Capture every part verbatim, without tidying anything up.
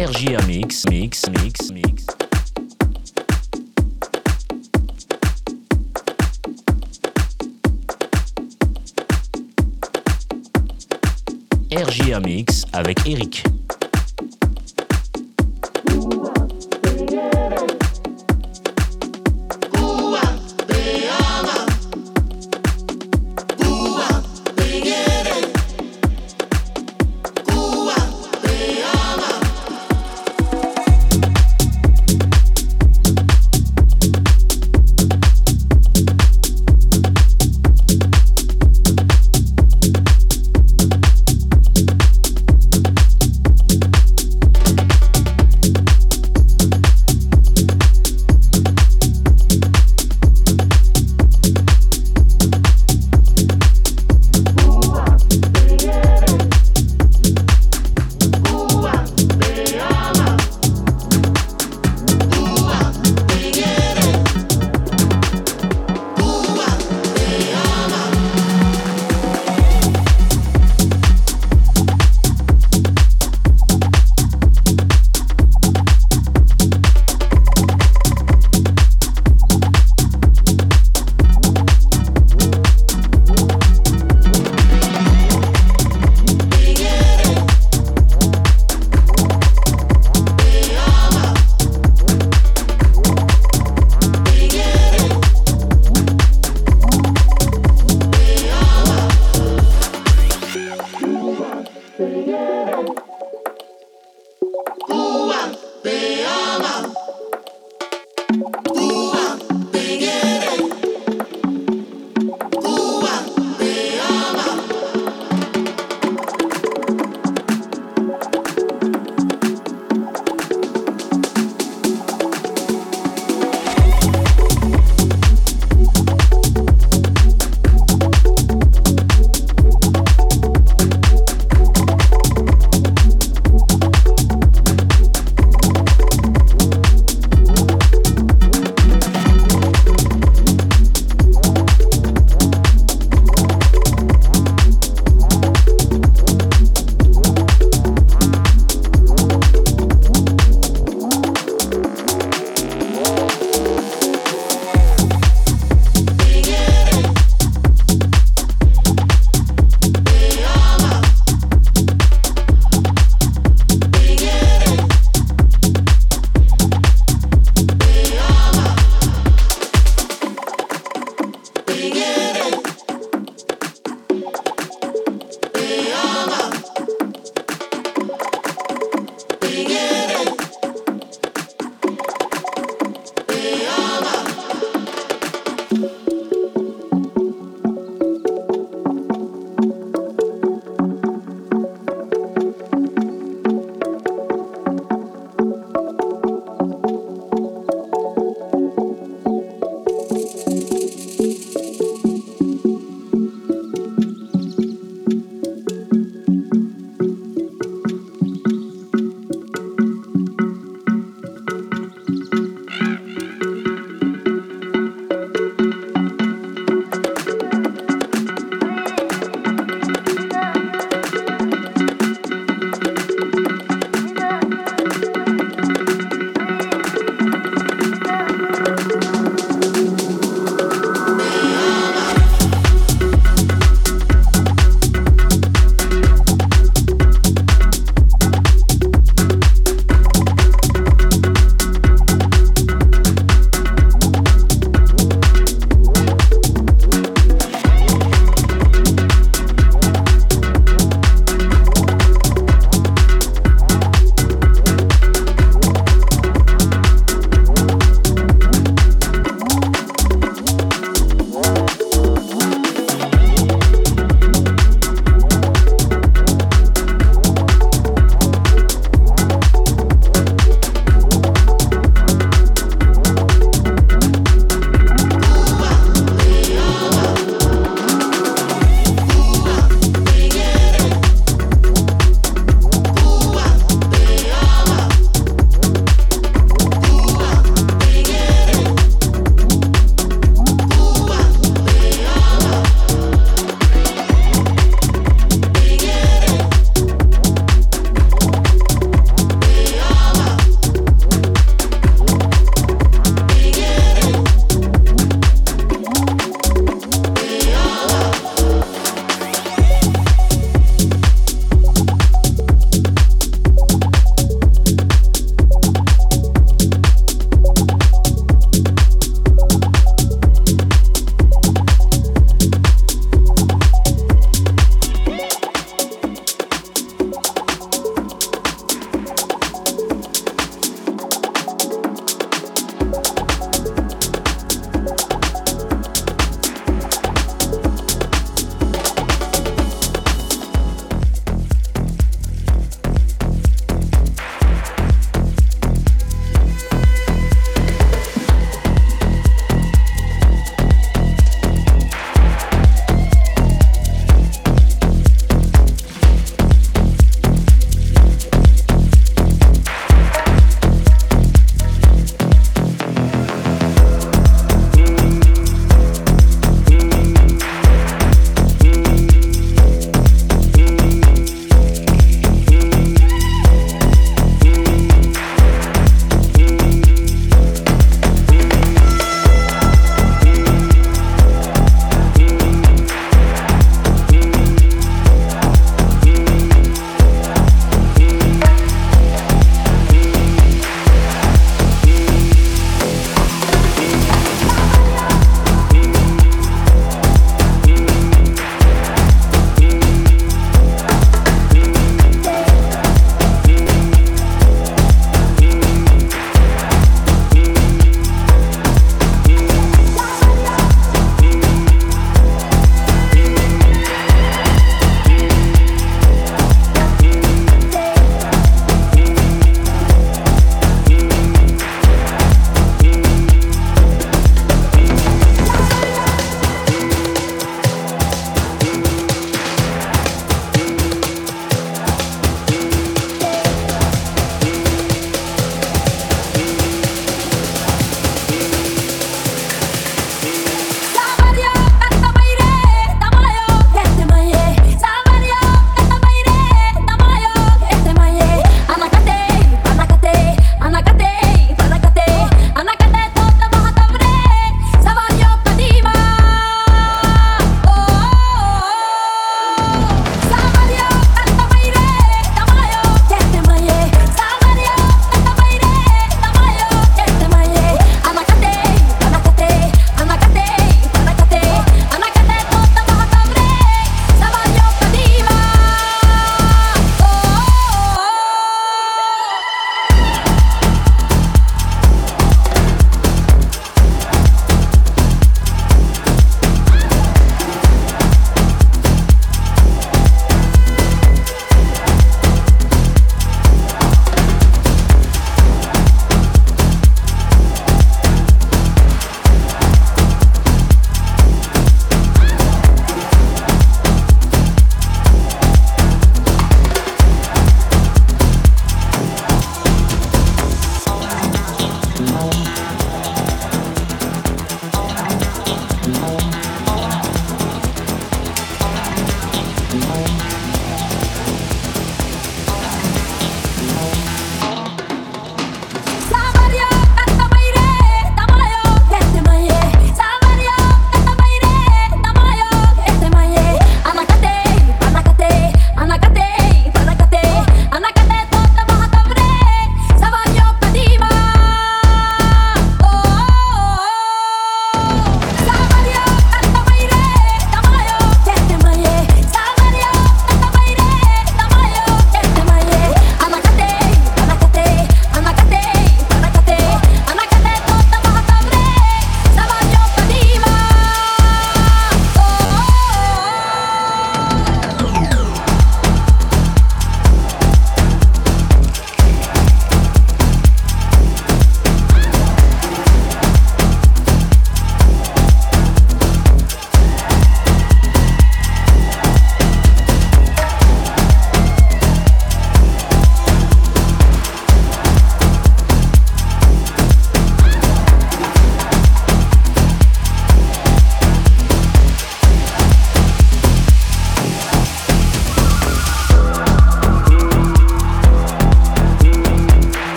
R J R Mix, Mix, Mix, Mix. R J R Mix avec Éric.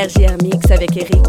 R J R Mix avec Éric.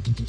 Oh,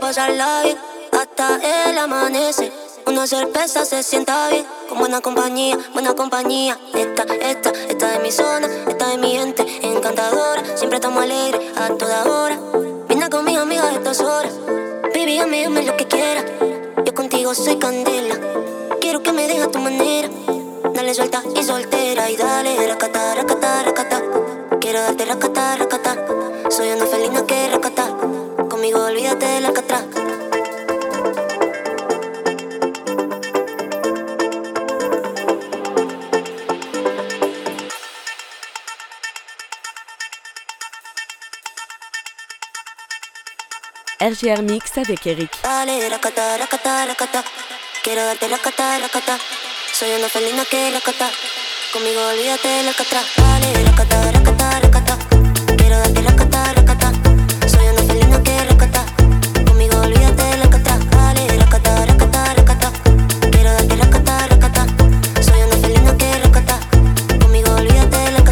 Pasarla bien hasta el amanecer. Una cerveza se sienta bien. Con buena compañía, buena compañía. Esta, esta, esta es mi zona. Esta es mi gente encantadora. Siempre estamos alegres a toda hora. Vine con mis amigas estas horas. Baby, amígame lo que quieras. Yo contigo soy candela. Quiero que me dejes a tu manera. Dale suelta y soltera. Y dale racata, racata, racata. Quiero darte racata, racata. Soy una felina que racata. Conmigo olvídate de la catra. R J R Mix avec Éric. Dale la cata, la cata, la cata. Quiero darte la cata, la cata. Soy una felina que la cata. Conmigo olvídate de la catra. Dale la cata, la cata, la cata. Quiero darte la cata, la cata. Soy una felina que recata. Conmigo olvídate de la cata. Dale la cata, la cata, la cata. Quiero darte la cata, la cata. Soy una felina que recata. Conmigo olvídate de la cata.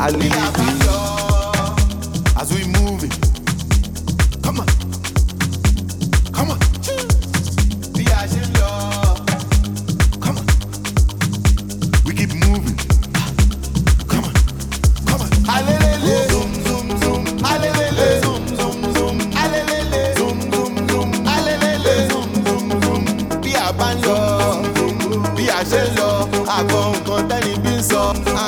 I live it as we move it. Come on, come on. Viagem love. Come on, we keep moving. Come on, come on. Alelele zoom zoom zoom. Alelele zoom zoom zoom. Alelele zoom zoom zoom. Alelele zoom zoom zoom. Viagem love, viagem love. Agora o container pensou.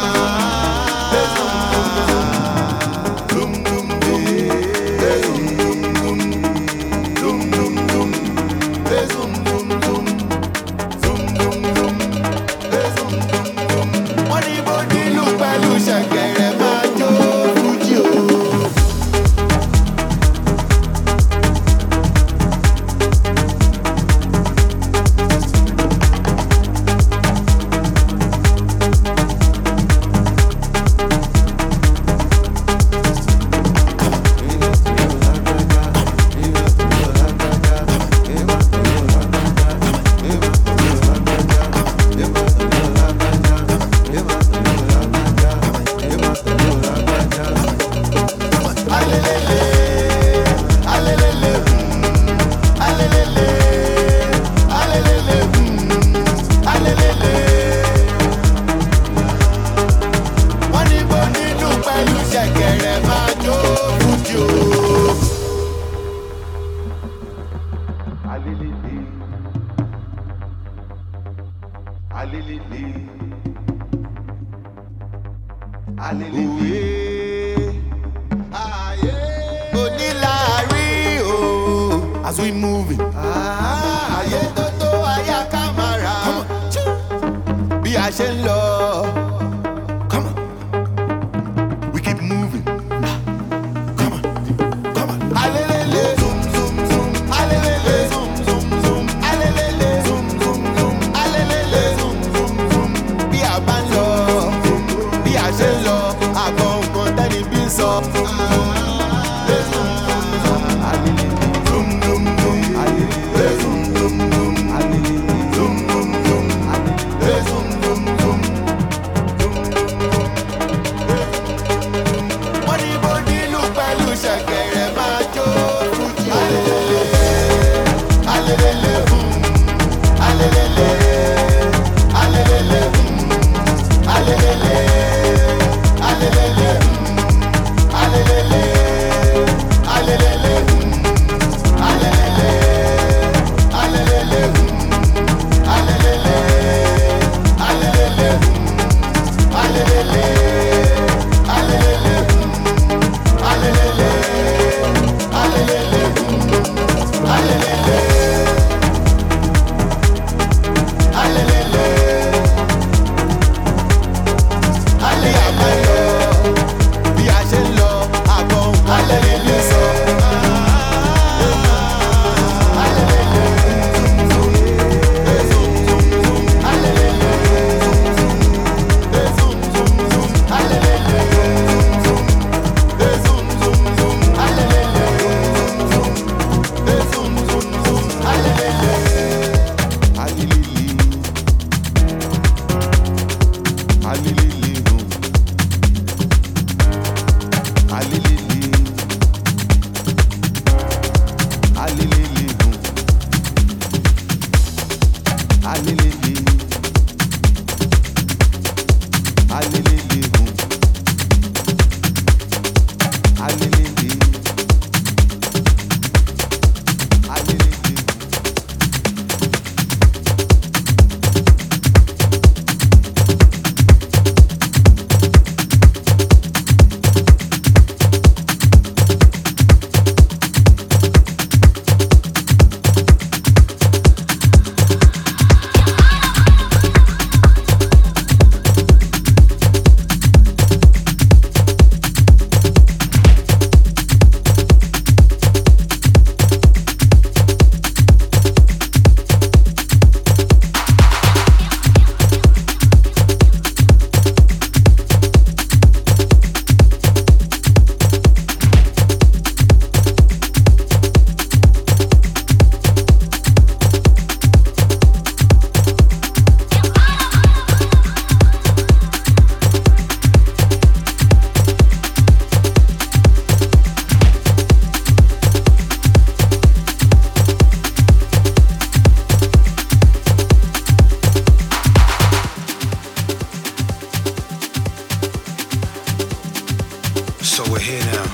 we're here now.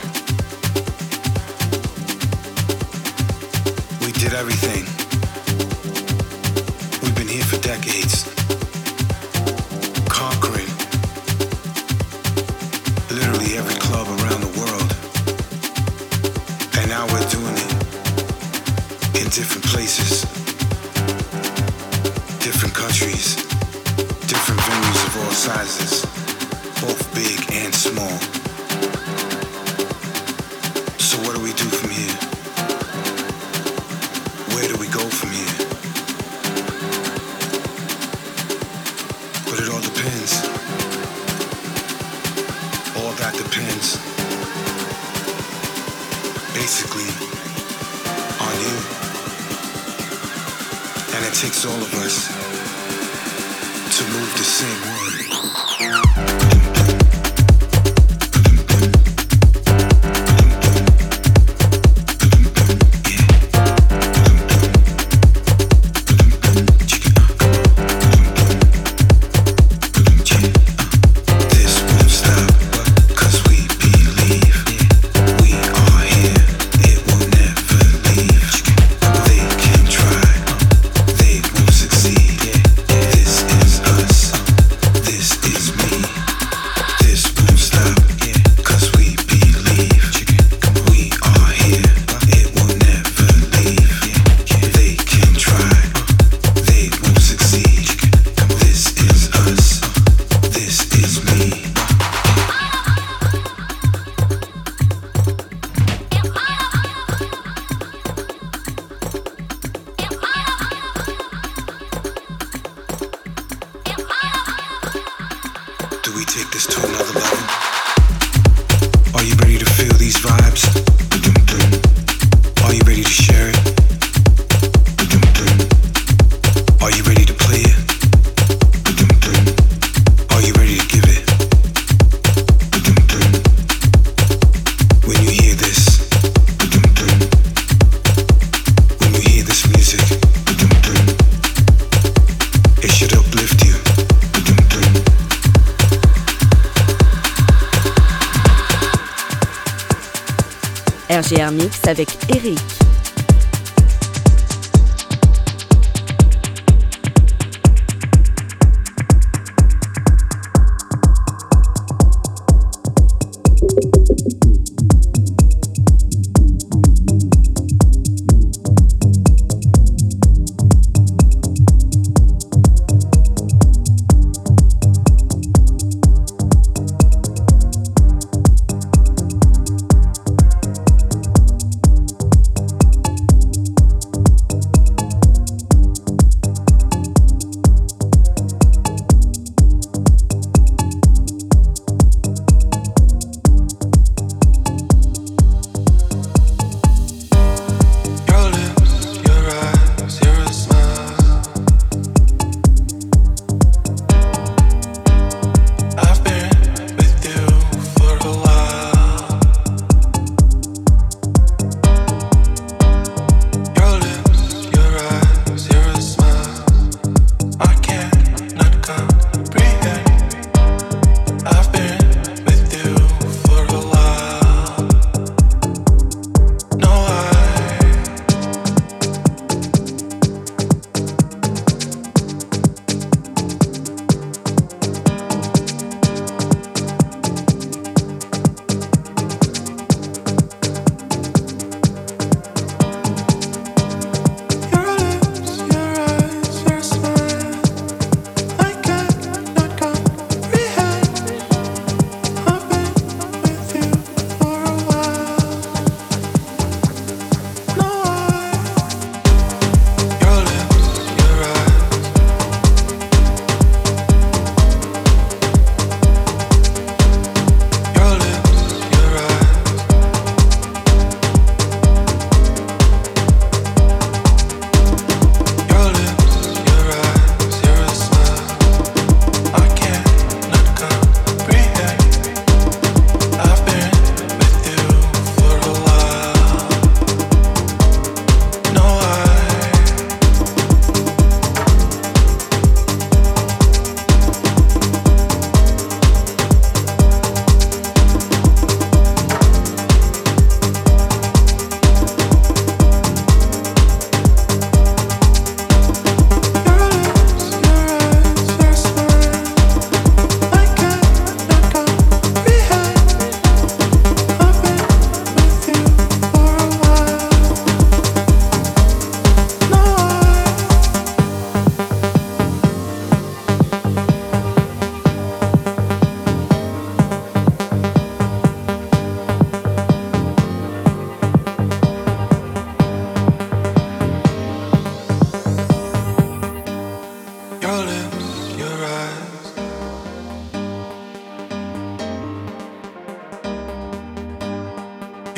We did everything. We've been here for decades. Conquering literally every club around the world. And now we're doing it in different places, different countries, different venues of all sizes, both big and small. So what do we do from here? Where do we go from here? But it all depends. All that depends, basically, on you. And it takes all of us to move the same way. R J R Mix avec Éric.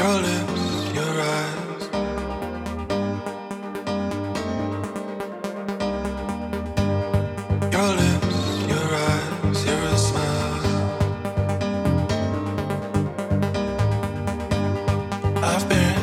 your lips, your eyes. Your lips, your eyes, your smile. I've been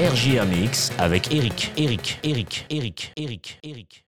R J R Mix avec Éric, Éric, Éric, Éric, Éric, Éric.